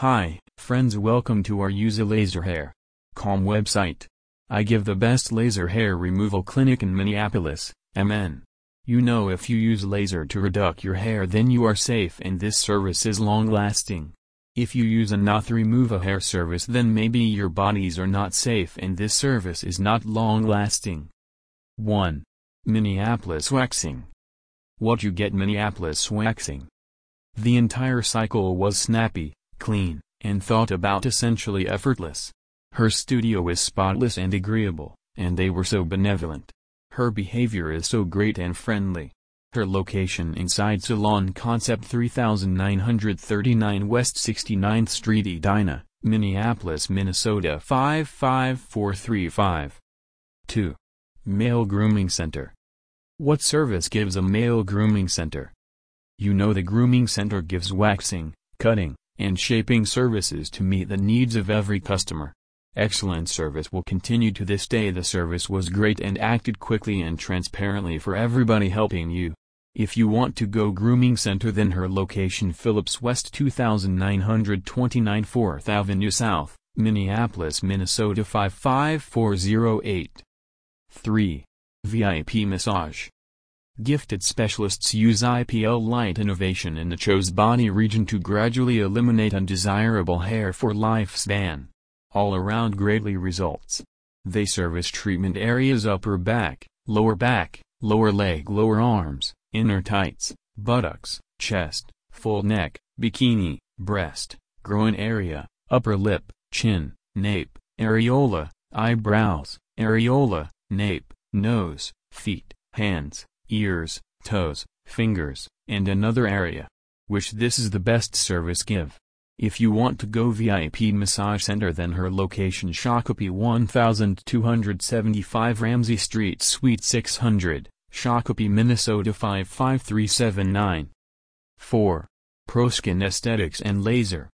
Hi, friends, welcome to our Use a Laser Hair Calm website. I give the best laser hair removal clinic in Minneapolis, MN. You know, if you use laser to reduct your hair, then you are safe and this service is long-lasting. If you use a Noth remove a hair service, then maybe your bodies are not safe and this service is not long-lasting. 1. Minneapolis waxing. What you get Minneapolis waxing. The entire cycle was snappy, clean, and thought about, essentially effortless. Her studio is spotless and agreeable, and they were so benevolent. Her behavior is so great and friendly. Her location inside Salon Concept 3939 West 69th Street, Edina, Minneapolis, Minnesota 55435. 2. Male grooming center. What service gives a male grooming center? You know, the grooming center gives waxing, cutting, and shaping services to meet the needs of every customer. Excellent service will continue to this day. The service was great and acted quickly and transparently for everybody helping you. If you want to go grooming center, then her location Phillips West 2929 4th Avenue South, Minneapolis, Minnesota 55408. 3. VIP Massage. Gifted specialists use IPL light innovation in the chose body region to gradually eliminate undesirable hair for lifespan. All around greatly results. They service treatment areas: upper back, lower leg, lower arms, inner tights, buttocks, chest, full neck, bikini, breast, groin area, upper lip, chin, nape, areola, eyebrows, areola, nape, nose, feet, hands, ears, toes, fingers, and another area. Which this is the best service give. If you want to go VIP Massage Center, then her location Shakopee 1275 Ramsey Street Suite 600, Shakopee, Minnesota 55379. 4. ProSkin Aesthetics and Laser.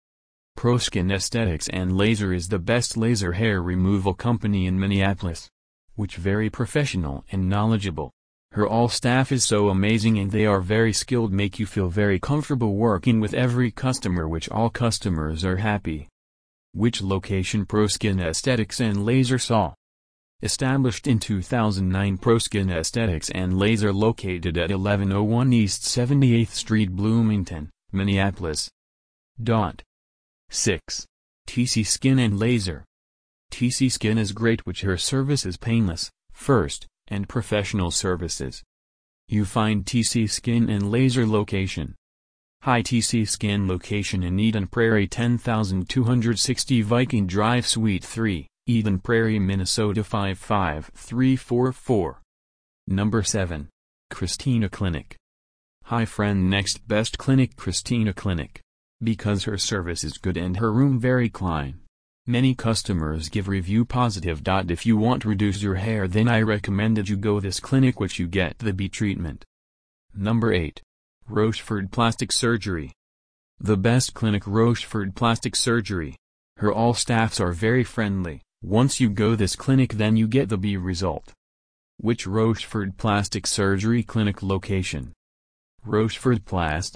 ProSkin Aesthetics and Laser is the best laser hair removal company in Minneapolis. Which very professional and knowledgeable. Her all staff is so amazing and they are very skilled, make you feel very comfortable working with every customer, which all customers are happy. Which location ProSkin Aesthetics and Laser saw? Established in 2009, ProSkin Aesthetics and Laser located at 1101 East 78th Street, Bloomington, Minneapolis. 6. TC Skin and Laser. TC Skin is great, which her service is painless, first, and professional services. You find TC Skin and Laser location. Hi, TC Skin location in Eden Prairie 10260 Viking Drive Suite 3, Eden Prairie, Minnesota 55344. 7. Christina Clinic. Hi friend, next best clinic Christina Clinic. Because her service is good and her room very clean. Many customers give review positive. If you want to reduce your hair, then I recommend that you go this clinic, which you get the B treatment. 8. Rocheford Plastic Surgery. The best clinic Rocheford Plastic Surgery. Her all staffs are very friendly. Once you go this clinic, then you get the B result. Which Rocheford Plastic Surgery clinic location? Rocheford Plast,